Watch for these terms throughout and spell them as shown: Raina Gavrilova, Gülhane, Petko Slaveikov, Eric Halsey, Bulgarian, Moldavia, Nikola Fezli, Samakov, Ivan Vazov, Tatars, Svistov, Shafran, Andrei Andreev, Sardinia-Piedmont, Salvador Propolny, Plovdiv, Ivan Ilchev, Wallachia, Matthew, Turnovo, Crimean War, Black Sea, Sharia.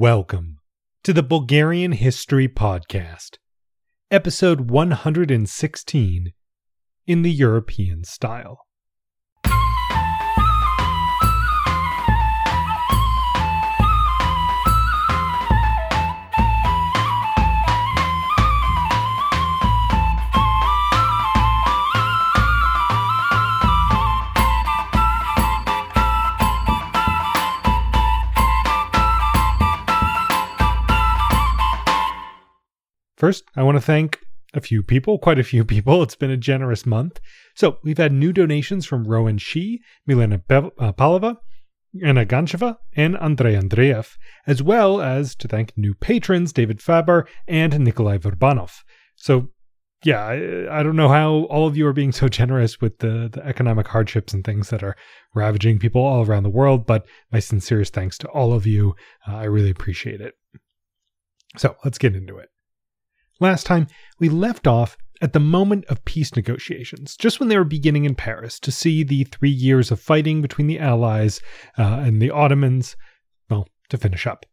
Welcome to the Bulgarian History Podcast, episode 116, in the European style. First, I want to thank quite a few people. It's been a generous month. So we've had new donations from Rowan Shi, Milena Palova, Anna Gancheva, and Andrei Andreev, as well as to thank new patrons, David Faber and Nikolai Verbanov. So yeah, I don't know how all of you are being so generous with the economic hardships and things that are ravaging people all around the world, but my sincerest thanks to all of you. I really appreciate it. So let's get into it. Last time, we left off at the moment of peace negotiations, just when they were beginning in Paris to see the 3 years of fighting between the Allies and the Ottomans, well, to finish up.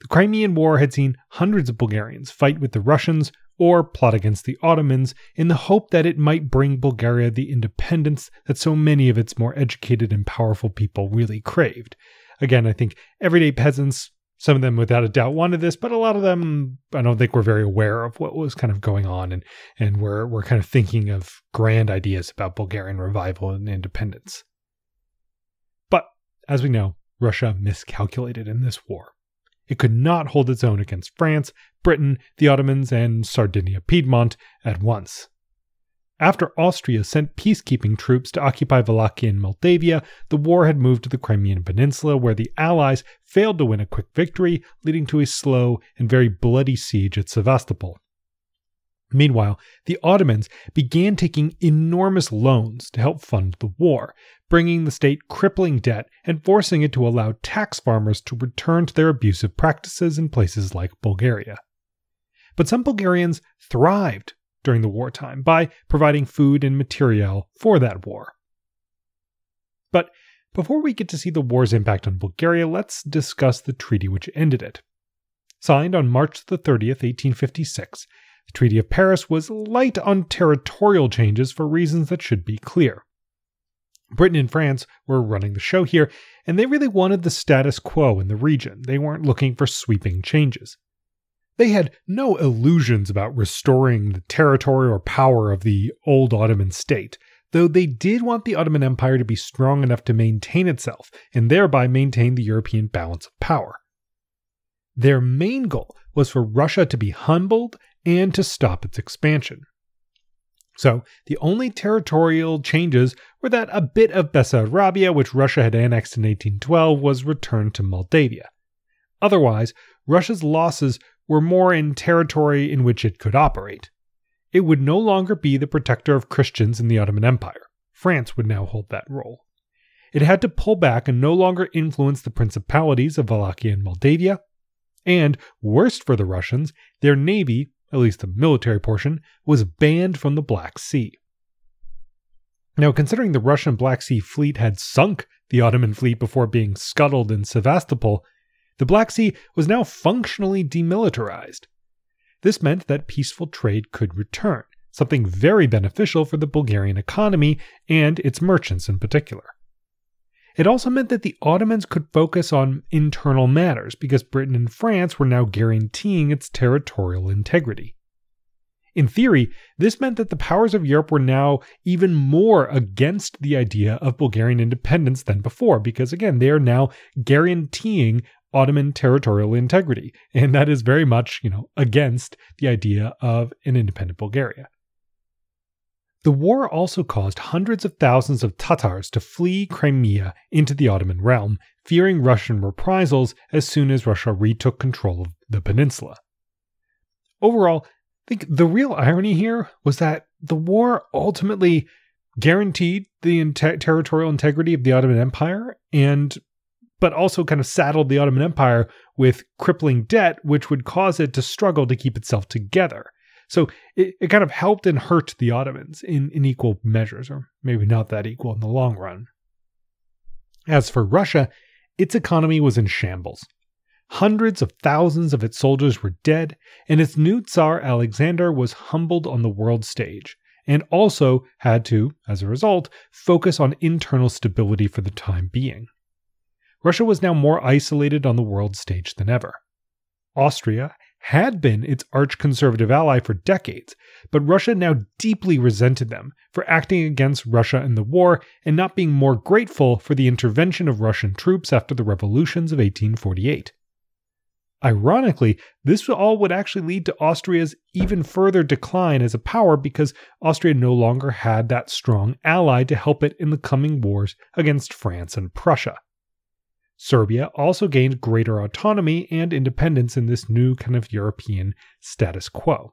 The Crimean War had seen hundreds of Bulgarians fight with the Russians or plot against the Ottomans in the hope that it might bring Bulgaria the independence that so many of its more educated and powerful people really craved. Again, I think everyday peasants, some of them without a doubt wanted this, but a lot of them I don't think were very aware of what was kind of going on and were kind of thinking of grand ideas about Bulgarian revival and independence. But, as we know, Russia miscalculated in this war. It could not hold its own against France, Britain, the Ottomans, and Sardinia-Piedmont at once. After Austria sent peacekeeping troops to occupy Wallachia and Moldavia, the war had moved to the Crimean Peninsula, where the Allies failed to win a quick victory, leading to a slow and very bloody siege at Sevastopol. Meanwhile, the Ottomans began taking enormous loans to help fund the war, bringing the state crippling debt and forcing it to allow tax farmers to return to their abusive practices in places like Bulgaria. But some Bulgarians thrived during the wartime by providing food and materiel for that war. But before we get to see the war's impact on Bulgaria, let's discuss the treaty which ended it. Signed on March the 30th, 1856, the Treaty of Paris was light on territorial changes for reasons that should be clear. Britain and France were running the show here, and they really wanted the status quo in the region. They weren't looking for sweeping changes. They had no illusions about restoring the territory or power of the old Ottoman state, though they did want the Ottoman Empire to be strong enough to maintain itself and thereby maintain the European balance of power. Their main goal was for Russia to be humbled and to stop its expansion. So, the only territorial changes were that a bit of Bessarabia, which Russia had annexed in 1812, was returned to Moldavia. Otherwise, Russia's losses were more in territory in which it could operate. It would no longer be the protector of Christians in the Ottoman Empire. France would now hold that role. It had to pull back and no longer influence the principalities of Wallachia and Moldavia. And, worst for the Russians, their navy, at least the military portion, was banned from the Black Sea. Now, considering the Russian Black Sea fleet had sunk the Ottoman fleet before being scuttled in Sevastopol, the Black Sea was now functionally demilitarized. This meant that peaceful trade could return, something very beneficial for the Bulgarian economy and its merchants in particular. It also meant that the Ottomans could focus on internal matters because Britain and France were now guaranteeing its territorial integrity. In theory, this meant that the powers of Europe were now even more against the idea of Bulgarian independence than before because, again, they are now guaranteeing Ottoman territorial integrity, and that is very much, against the idea of an independent Bulgaria. The war also caused hundreds of thousands of Tatars to flee Crimea into the Ottoman realm, fearing Russian reprisals as soon as Russia retook control of the peninsula. Overall, I think the real irony here was that the war ultimately guaranteed the territorial integrity of the Ottoman Empire, but also kind of saddled the Ottoman Empire with crippling debt, which would cause it to struggle to keep itself together. So it kind of helped and hurt the Ottomans in equal measures, or maybe not that equal in the long run. As for Russia, its economy was in shambles. Hundreds of thousands of its soldiers were dead, and its new Tsar Alexander was humbled on the world stage, and also had to, as a result, focus on internal stability for the time being. Russia was now more isolated on the world stage than ever. Austria had been its arch-conservative ally for decades, but Russia now deeply resented them for acting against Russia in the war and not being more grateful for the intervention of Russian troops after the revolutions of 1848. Ironically, this all would actually lead to Austria's even further decline as a power because Austria no longer had that strong ally to help it in the coming wars against France and Prussia. Serbia also gained greater autonomy and independence in this new kind of European status quo.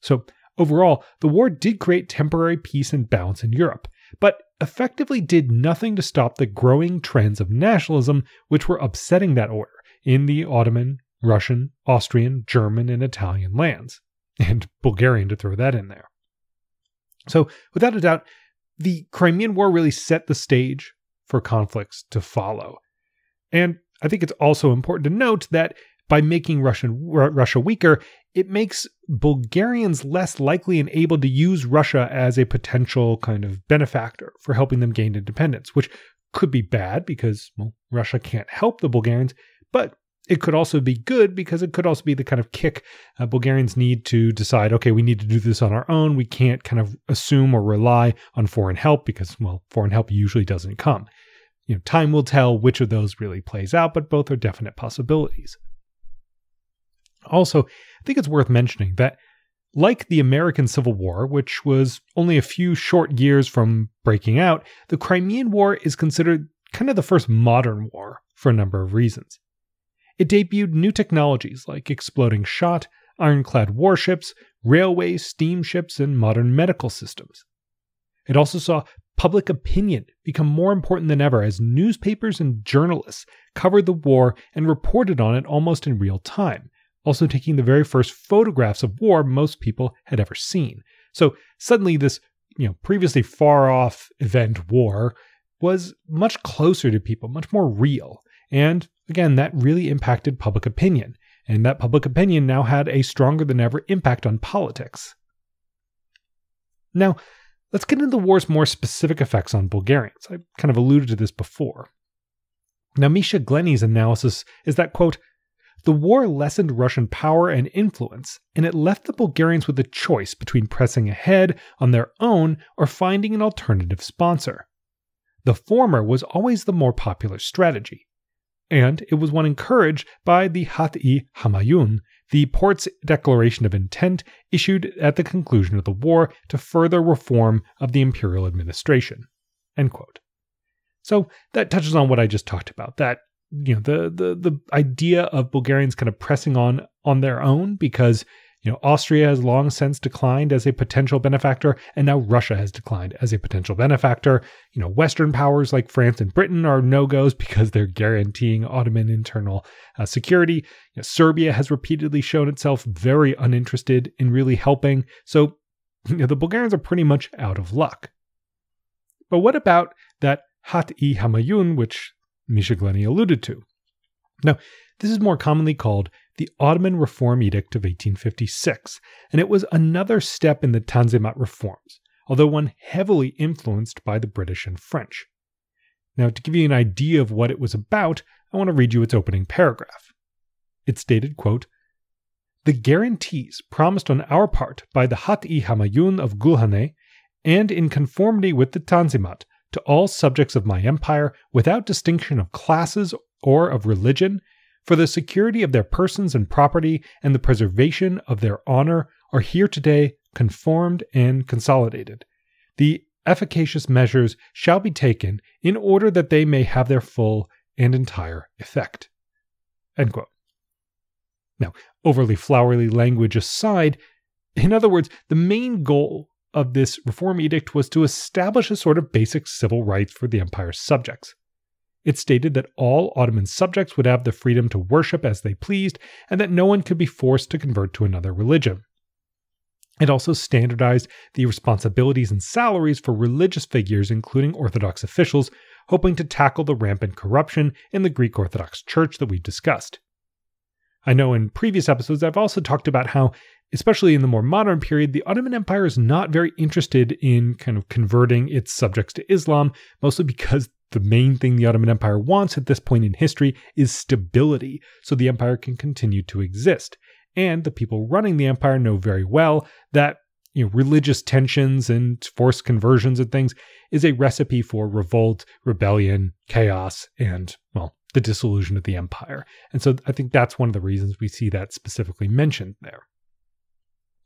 So, overall, the war did create temporary peace and balance in Europe, but effectively did nothing to stop the growing trends of nationalism which were upsetting that order in the Ottoman, Russian, Austrian, German, and Italian lands, and Bulgarian to throw that in there. So, without a doubt, the Crimean War really set the stage for conflicts to follow. And I think it's also important to note that by making Russia weaker, it makes Bulgarians less likely and able to use Russia as a potential kind of benefactor for helping them gain independence, which could be bad because, well, Russia can't help the Bulgarians, but it could also be good because it could also be the kind of kick Bulgarians need to decide, okay, we need to do this on our own. We can't kind of assume or rely on foreign help because, well, foreign help usually doesn't come. You know, time will tell which of those really plays out, but both are definite possibilities. Also, I think it's worth mentioning that like the American Civil War, which was only a few short years from breaking out, the Crimean War is considered kind of the first modern war for a number of reasons. It debuted new technologies like exploding shot, ironclad warships, railways, steamships, and modern medical systems. It also saw public opinion become more important than ever as newspapers and journalists covered the war and reported on it almost in real time, also taking the very first photographs of war most people had ever seen. So suddenly this, previously far-off event war was much closer to people, much more real. And again, that really impacted public opinion, and that public opinion now had a stronger than ever impact on politics. Now, let's get into the war's more specific effects on Bulgarians. I kind of alluded to this before. Now, Misha Glenny's analysis is that, quote, the war lessened Russian power and influence, and it left the Bulgarians with a choice between pressing ahead on their own or finding an alternative sponsor. The former was always the more popular strategy. And it was one encouraged by the Hatt-i Hümayun, the porte's declaration of intent issued at the conclusion of the war to further reform of the imperial administration. End quote. So that touches on what I just talked about, that the idea of Bulgarians kind of pressing on their own because Austria has long since declined as a potential benefactor, and now Russia has declined as a potential benefactor. Western powers like France and Britain are no-goes because they're guaranteeing Ottoman internal security. Serbia has repeatedly shown itself very uninterested in really helping. So the Bulgarians are pretty much out of luck. But what about that Hatt-i Hümayun, which Misha Glenny alluded to? Now, this is more commonly called the Ottoman Reform Edict of 1856, and it was another step in the Tanzimat reforms, although one heavily influenced by the British and French. Now, to give you an idea of what it was about, I want to read you its opening paragraph. It stated, quote, the guarantees promised on our part by the Hatt-i Hümayun of Gülhane, and in conformity with the Tanzimat, to all subjects of my empire, without distinction of classes or of religion, for the security of their persons and property and the preservation of their honor are here today conformed and consolidated. The efficacious measures shall be taken in order that they may have their full and entire effect. End quote. Now, overly flowery language aside, in other words, the main goal of this reform edict was to establish a sort of basic civil rights for the empire's subjects. It stated that all Ottoman subjects would have the freedom to worship as they pleased, and that no one could be forced to convert to another religion. It also standardized the responsibilities and salaries for religious figures, including Orthodox officials, hoping to tackle the rampant corruption in the Greek Orthodox Church that we've discussed. I know in previous episodes I've also talked about how, especially in the more modern period, the Ottoman Empire is not very interested in kind of converting its subjects to Islam, mostly because the main thing the Ottoman Empire wants at this point in history is stability, so the empire can continue to exist. And the people running the empire know very well that religious tensions and forced conversions and things is a recipe for revolt, rebellion, chaos, and, the dissolution of the empire. And so I think that's one of the reasons we see that specifically mentioned there.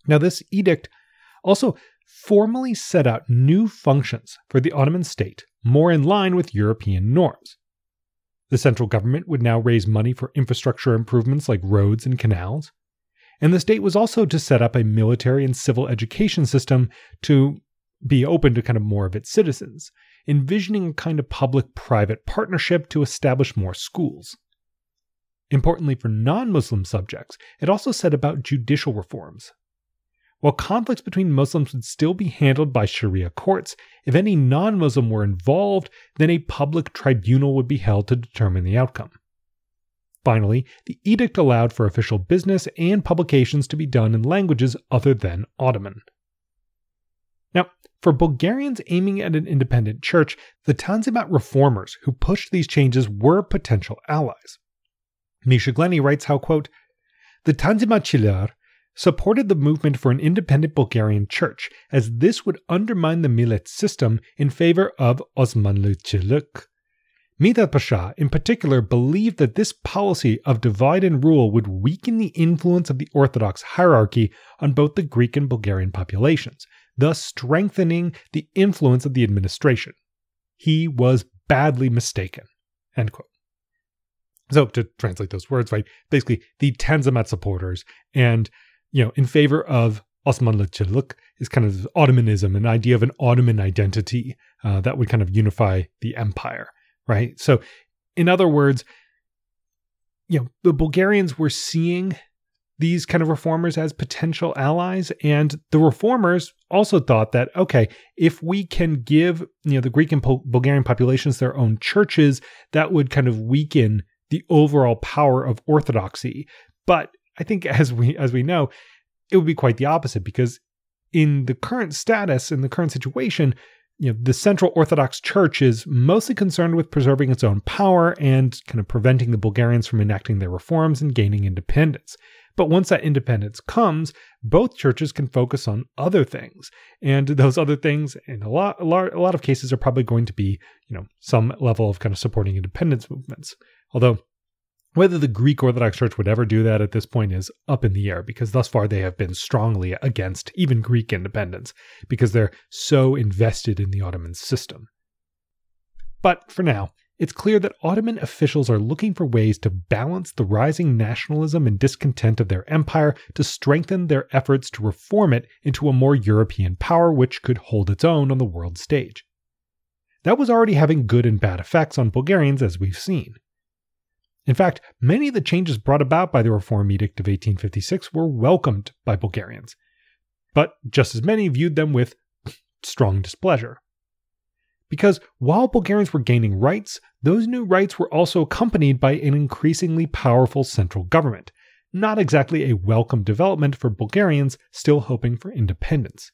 Now, this edict also formally set out new functions for the Ottoman state, more in line with European norms. The central government would now raise money for infrastructure improvements like roads and canals, and the state was also to set up a military and civil education system to be open to kind of more of its citizens, envisioning a kind of public-private partnership to establish more schools. Importantly for non-Muslim subjects, it also set about judicial reforms. While conflicts between Muslims would still be handled by Sharia courts, if any non-Muslim were involved, then a public tribunal would be held to determine the outcome. Finally, the edict allowed for official business and publications to be done in languages other than Ottoman. Now, for Bulgarians aiming at an independent church, the Tanzimat reformers who pushed these changes were potential allies. Misha Glenny writes how, quote, "The Tanzimatçılar supported the movement for an independent Bulgarian church, as this would undermine the Milet system in favor of Osmanlı Çılık. Midhat Pasha, in particular, believed that this policy of divide and rule would weaken the influence of the Orthodox hierarchy on both the Greek and Bulgarian populations, thus strengthening the influence of the administration. He was badly mistaken." End quote. So, to translate those words, right, basically, the Tanzimat supporters and, in favor of Osmanlı Çılık is kind of Ottomanism, an idea of an Ottoman identity that would kind of unify the empire. Right? So in other words, the Bulgarians were seeing these kind of reformers as potential allies. And the reformers also thought that, okay, if we can give, the Greek and Bulgarian populations their own churches, that would kind of weaken the overall power of Orthodoxy. But I think as we know, it would be quite the opposite, because in the current status, in the current situation, the Central Orthodox Church is mostly concerned with preserving its own power and kind of preventing the Bulgarians from enacting their reforms and gaining independence. But once that independence comes, both churches can focus on other things. And those other things, in a lot of cases, are probably going to be, some level of kind of supporting independence movements. Although, whether the Greek Orthodox Church would ever do that at this point is up in the air, because thus far they have been strongly against even Greek independence, because they're so invested in the Ottoman system. But for now, it's clear that Ottoman officials are looking for ways to balance the rising nationalism and discontent of their empire to strengthen their efforts to reform it into a more European power which could hold its own on the world stage. That was already having good and bad effects on Bulgarians, as we've seen. In fact, many of the changes brought about by the Reform Edict of 1856 were welcomed by Bulgarians, but just as many viewed them with strong displeasure. Because while Bulgarians were gaining rights, those new rights were also accompanied by an increasingly powerful central government, not exactly a welcome development for Bulgarians still hoping for independence.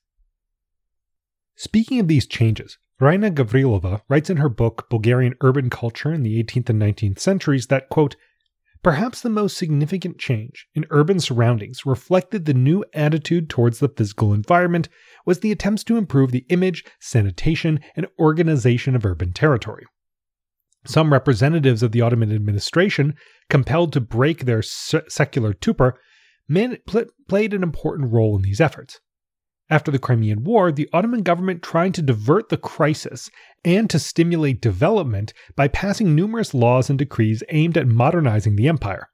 Speaking of these changes, Raina Gavrilova writes in her book Bulgarian Urban Culture in the 18th and 19th Centuries that, quote, "Perhaps the most significant change in urban surroundings reflected the new attitude towards the physical environment was the attempts to improve the image, sanitation, and organization of urban territory. Some representatives of the Ottoman administration, compelled to break their secular torpor, played an important role in these efforts. After the Crimean War, the Ottoman government tried to divert the crisis and to stimulate development by passing numerous laws and decrees aimed at modernizing the empire.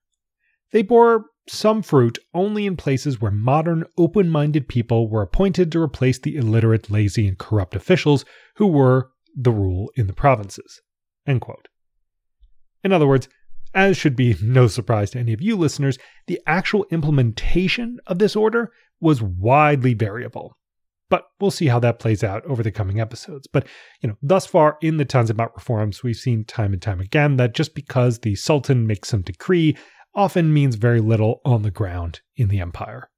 They bore some fruit only in places where modern, open-minded people were appointed to replace the illiterate, lazy, and corrupt officials who were the rule in the provinces." End quote. In other words, as should be no surprise to any of you listeners, the actual implementation of this order was widely variable. But we'll see how that plays out over the coming episodes. But, thus far in the Tanzimat reforms, we've seen time and time again that just because the Sultan makes some decree often means very little on the ground in the empire.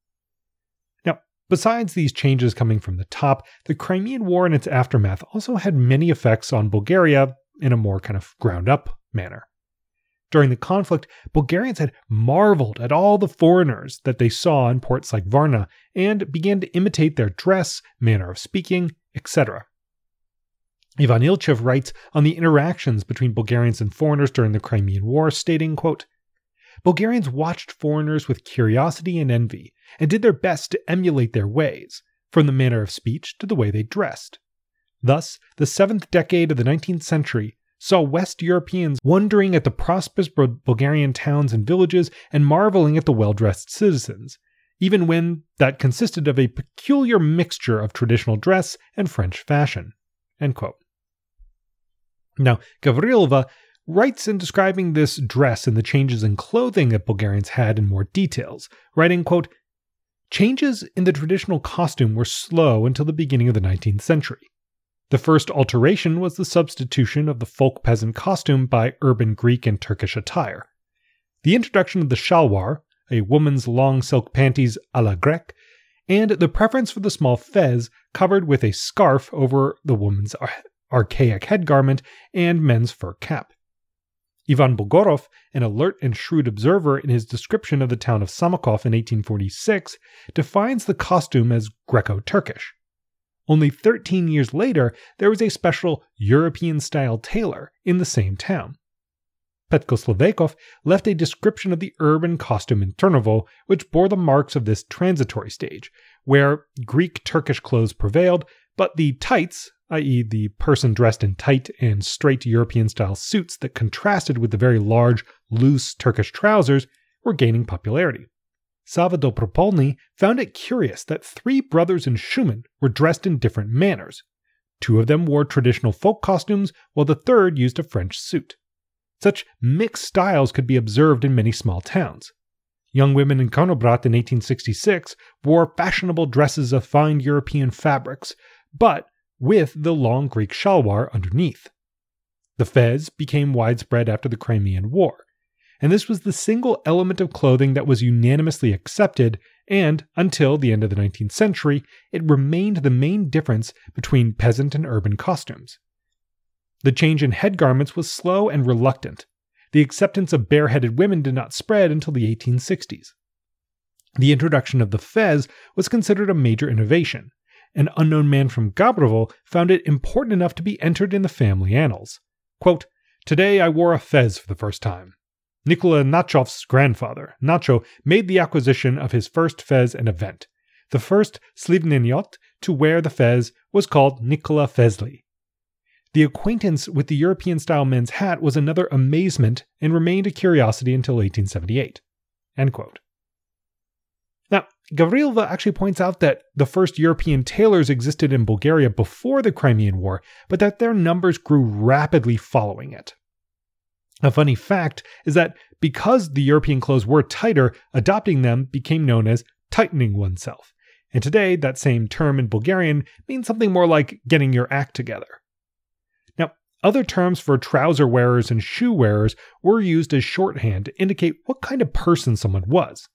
Now, besides these changes coming from the top, the Crimean War and its aftermath also had many effects on Bulgaria in a more kind of ground-up manner. During the conflict, Bulgarians had marveled at all the foreigners that they saw in ports like Varna and began to imitate their dress, manner of speaking, etc. Ivan Ilchev writes on the interactions between Bulgarians and foreigners during the Crimean War, stating, quote, "Bulgarians watched foreigners with curiosity and envy and did their best to emulate their ways, from the manner of speech to the way they dressed. Thus, the 7th decade of the 19th century saw West Europeans wondering at the prosperous Bulgarian towns and villages and marveling at the well-dressed citizens, even when that consisted of a peculiar mixture of traditional dress and French fashion." End quote. Now, Gavrilova writes in describing this dress and the changes in clothing that Bulgarians had in more details, writing, quote, "Changes in the traditional costume were slow until the beginning of the 19th century. The first alteration was the substitution of the folk peasant costume by urban Greek and Turkish attire. The introduction of the shalwar, a woman's long silk panties a la grecque, and the preference for the small fez covered with a scarf over the woman's archaic head garment and men's fur cap. Ivan Bogorov, an alert and shrewd observer in his description of the town of Samakov in 1846, defines the costume as Greco-Turkish. Only 13 years later, there was a special European-style tailor in the same town. Petko Slaveikov left a description of the urban costume in Turnovo, which bore the marks of this transitory stage, where Greek-Turkish clothes prevailed, but the tights, i.e. the person dressed in tight and straight European-style suits that contrasted with the very large, loose Turkish trousers, were gaining popularity. Salvador Propolny found it curious that three brothers in Schumann were dressed in different manners. Two of them wore traditional folk costumes, while the third used a French suit. Such mixed styles could be observed in many small towns. Young women in Konobrat in 1866 wore fashionable dresses of fine European fabrics, but with the long Greek shalwar underneath. The fez became widespread after the Crimean War, and this was the single element of clothing that was unanimously accepted, and, until the end of the 19th century, it remained the main difference between peasant and urban costumes. The change in head garments was slow and reluctant. The acceptance of bareheaded women did not spread until the 1860s. The introduction of the fez was considered a major innovation. An unknown man from Gabrovo found it important enough to be entered in the family annals. Quote, "Today I wore a fez for the first time. Nikola Nachov's grandfather, Nacho, made the acquisition of his first fez an event. The first Slivnyot to wear the fez was called Nikola Fezli." The acquaintance with the European-style men's hat was another amazement and remained a curiosity until 1878. End quote. Now, Gavrilova actually points out that the first European tailors existed in Bulgaria before the Crimean War, but that their numbers grew rapidly following it. A funny fact is that because the European clothes were tighter, adopting them became known as tightening oneself. And today, that same term in Bulgarian means something more like getting your act together. Now, other terms for trouser wearers and shoe wearers were used as shorthand to indicate what kind of person someone was.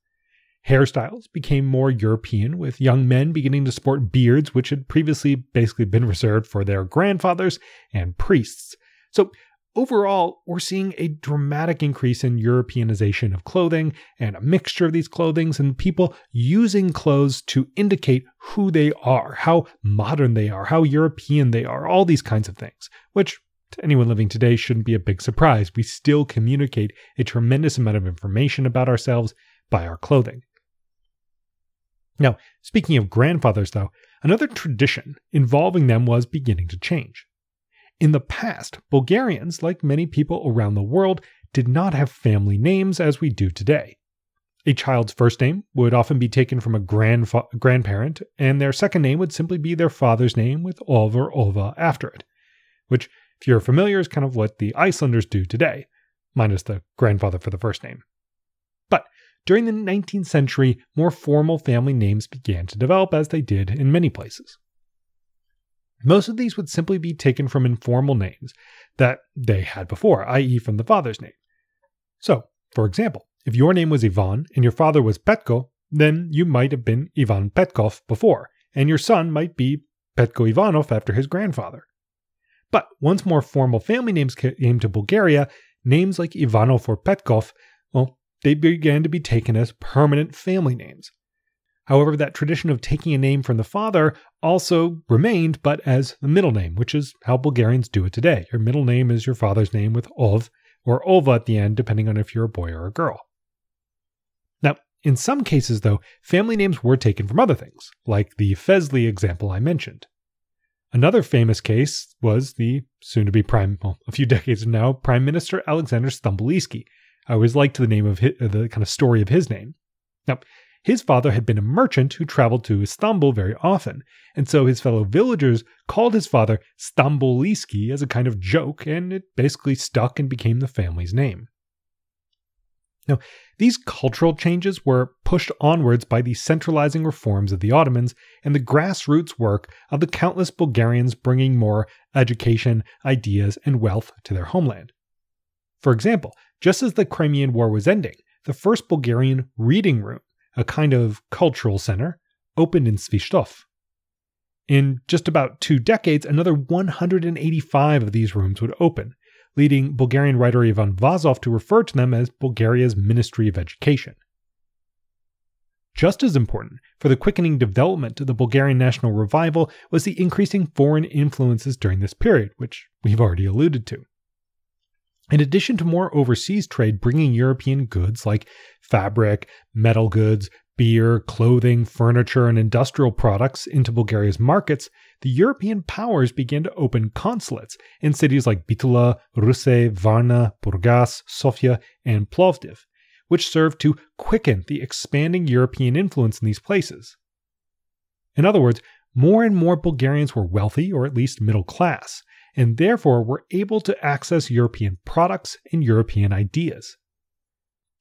Hairstyles became more European, with young men beginning to sport beards which had previously basically been reserved for their grandfathers and priests. So, overall, we're seeing a dramatic increase in Europeanization of clothing and a mixture of these clothings and people using clothes to indicate who they are, how modern they are, how European they are, all these kinds of things, which to anyone living today shouldn't be a big surprise. We still communicate a tremendous amount of information about ourselves by our clothing. Now, speaking of grandfathers, though, another tradition involving them was beginning to change. In the past, Bulgarians, like many people around the world, did not have family names as we do today. A child's first name would often be taken from a grandparent, and their second name would simply be their father's name with Olv or Olva after it, which, if you're familiar, is kind of what the Icelanders do today, minus the grandfather for the first name. But during the 19th century, more formal family names began to develop as they did in many places. Most of these would simply be taken from informal names that they had before, i.e. from the father's name. So, for example, if your name was Ivan and your father was Petko, then you might have been Ivan Petkov before, and your son might be Petko Ivanov after his grandfather. But once more formal family names came to Bulgaria, names like Ivanov or Petkov, well, they began to be taken as permanent family names. However, that tradition of taking a name from the father also remained, but as a middle name, which is how Bulgarians do it today. Your middle name is your father's name with Ov or Ova at the end, depending on if you're a boy or a girl. Now, in some cases, though, family names were taken from other things, like the Fesli example I mentioned. Another famous case was the soon-to-be Prime Minister Alexander Stambolisky. I always liked the name of the kind of story of his name. Now, his father had been a merchant who traveled to Istanbul very often, and so his fellow villagers called his father Stambolisky as a kind of joke, and it basically stuck and became the family's name. Now, these cultural changes were pushed onwards by the centralizing reforms of the Ottomans and the grassroots work of the countless Bulgarians bringing more education, ideas, and wealth to their homeland. For example, just as the Crimean War was ending, the first Bulgarian reading room, a kind of cultural center, opened in Svistov. In just about 2 decades, another 185 of these rooms would open, leading Bulgarian writer Ivan Vazov to refer to them as Bulgaria's Ministry of Education. Just as important for the quickening development of the Bulgarian national revival was the increasing foreign influences during this period, which we've already alluded to. In addition to more overseas trade bringing European goods like fabric, metal goods, beer, clothing, furniture, and industrial products into Bulgaria's markets, the European powers began to open consulates in cities like Bitola, Ruse, Varna, Burgas, Sofia, and Plovdiv, which served to quicken the expanding European influence in these places. In other words, more and more Bulgarians were wealthy, or at least middle class, and therefore were able to access European products and European ideas.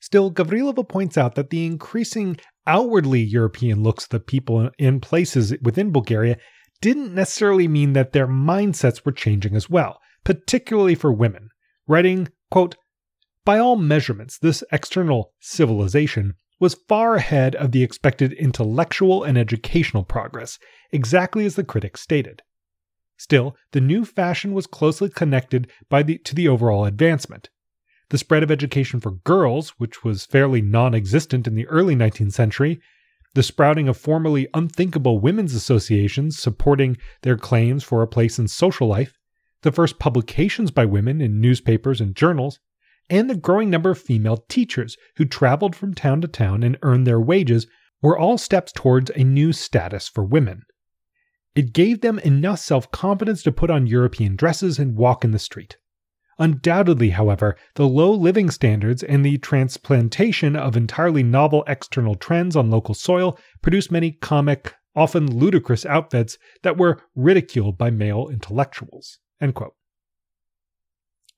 Still, Gavrilova points out that the increasing outwardly European looks of the people and places within Bulgaria didn't necessarily mean that their mindsets were changing as well, particularly for women, writing, quote, "By all measurements, this external civilization was far ahead of the expected intellectual and educational progress, exactly as the critics stated. Still, the new fashion was closely connected to the overall advancement. The spread of education for girls, which was fairly non-existent in the early 19th century, the sprouting of formerly unthinkable women's associations supporting their claims for a place in social life, the first publications by women in newspapers and journals, and the growing number of female teachers who traveled from town to town and earned their wages were all steps towards a new status for women. It gave them enough self-confidence to put on European dresses and walk in the street. Undoubtedly, however, the low living standards and the transplantation of entirely novel external trends on local soil produced many comic, often ludicrous outfits that were ridiculed by male intellectuals." End quote.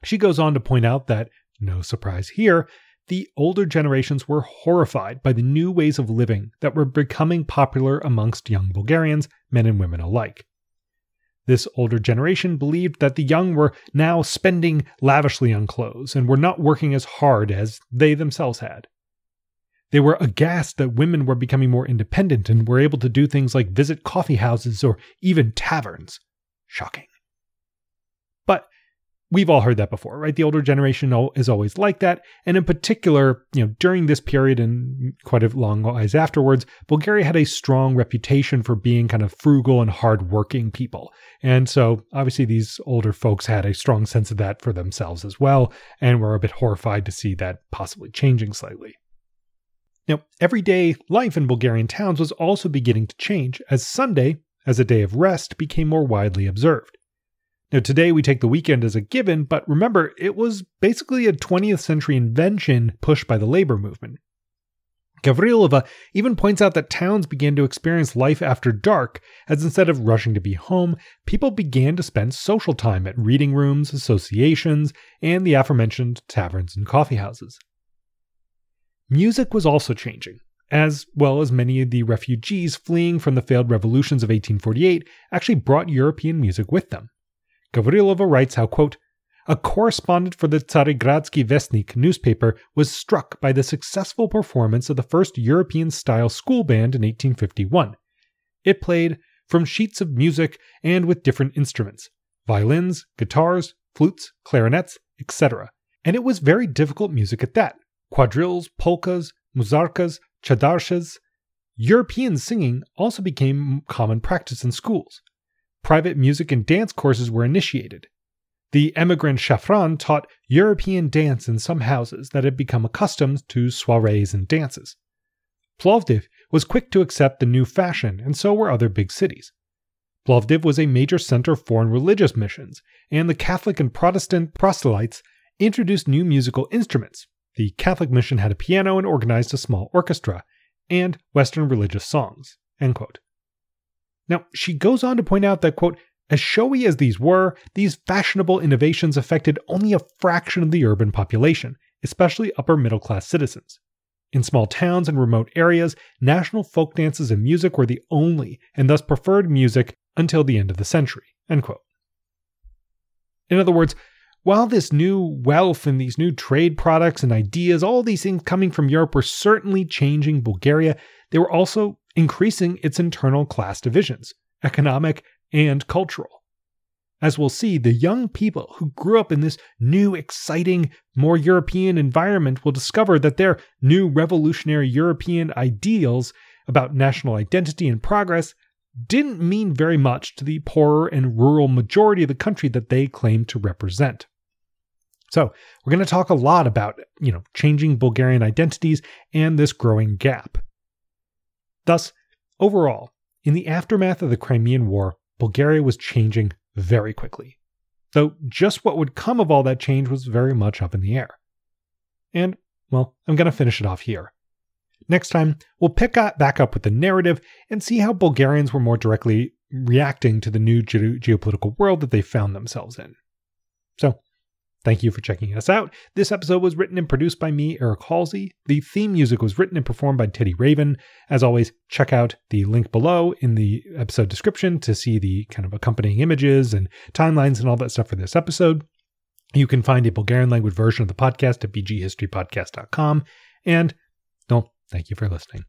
She goes on to point out that, no surprise here, the older generations were horrified by the new ways of living that were becoming popular amongst young Bulgarians, men and women alike. This older generation believed that the young were now spending lavishly on clothes and were not working as hard as they themselves had. They were aghast that women were becoming more independent and were able to do things like visit coffee houses or even taverns. Shocking. But we've all heard that before, right? The older generation is always like that. And in particular, during this period and quite a long while afterwards, Bulgaria had a strong reputation for being kind of frugal and hardworking people. And so obviously these older folks had a strong sense of that for themselves as well, and were a bit horrified to see that possibly changing slightly. Now, everyday life in Bulgarian towns was also beginning to change as Sunday, as a day of rest, became more widely observed. Now, today we take the weekend as a given, but remember, it was basically a 20th century invention pushed by the labor movement. Gavrilova even points out that towns began to experience life after dark, as instead of rushing to be home, people began to spend social time at reading rooms, associations, and the aforementioned taverns and coffee houses. Music was also changing, as well as many of the refugees fleeing from the failed revolutions of 1848, actually brought European music with them. Gavrilova writes how, quote, a correspondent for the Tsarigradsky Vestnik newspaper was struck by the successful performance of the first European-style school band in 1851. It played from sheets of music and with different instruments, violins, guitars, flutes, clarinets, etc. And it was very difficult music at that. Quadrilles, polkas, muzarkas, chadarshas. European singing also became common practice in schools. Private music and dance courses were initiated. The emigrant Shafran taught European dance in some houses that had become accustomed to soirees and dances. Plovdiv was quick to accept the new fashion, and so were other big cities. Plovdiv was a major center of foreign religious missions, and the Catholic and Protestant proselytes introduced new musical instruments. The Catholic mission had a piano and organized a small orchestra, and Western religious songs. End quote. Now, she goes on to point out that, quote, as showy as these were, these fashionable innovations affected only a fraction of the urban population, especially upper-middle-class citizens. In small towns and remote areas, national folk dances and music were the only and thus preferred music until the end of the century. End quote. In other words, while this new wealth and these new trade products and ideas, all these things coming from Europe were certainly changing Bulgaria, they were also increasing its internal class divisions, economic and cultural. As we'll see, the young people who grew up in this new, exciting, more European environment will discover that their new revolutionary European ideals about national identity and progress didn't mean very much to the poorer and rural majority of the country that they claimed to represent. So, we're going to talk a lot about, changing Bulgarian identities and this growing gap. Thus, overall, in the aftermath of the Crimean War, Bulgaria was changing very quickly, though just what would come of all that change was very much up in the air. And, I'm going to finish it off here. Next time, we'll pick back up with the narrative and see how Bulgarians were more directly reacting to the new geopolitical world that they found themselves in. So, thank you for checking us out. This episode was written and produced by me, Eric Halsey. The theme music was written and performed by Teddy Raven. As always, check out the link below in the episode description to see the kind of accompanying images and timelines and all that stuff for this episode. You can find a Bulgarian language version of the podcast at bghistorypodcast.com. And, thank you for listening.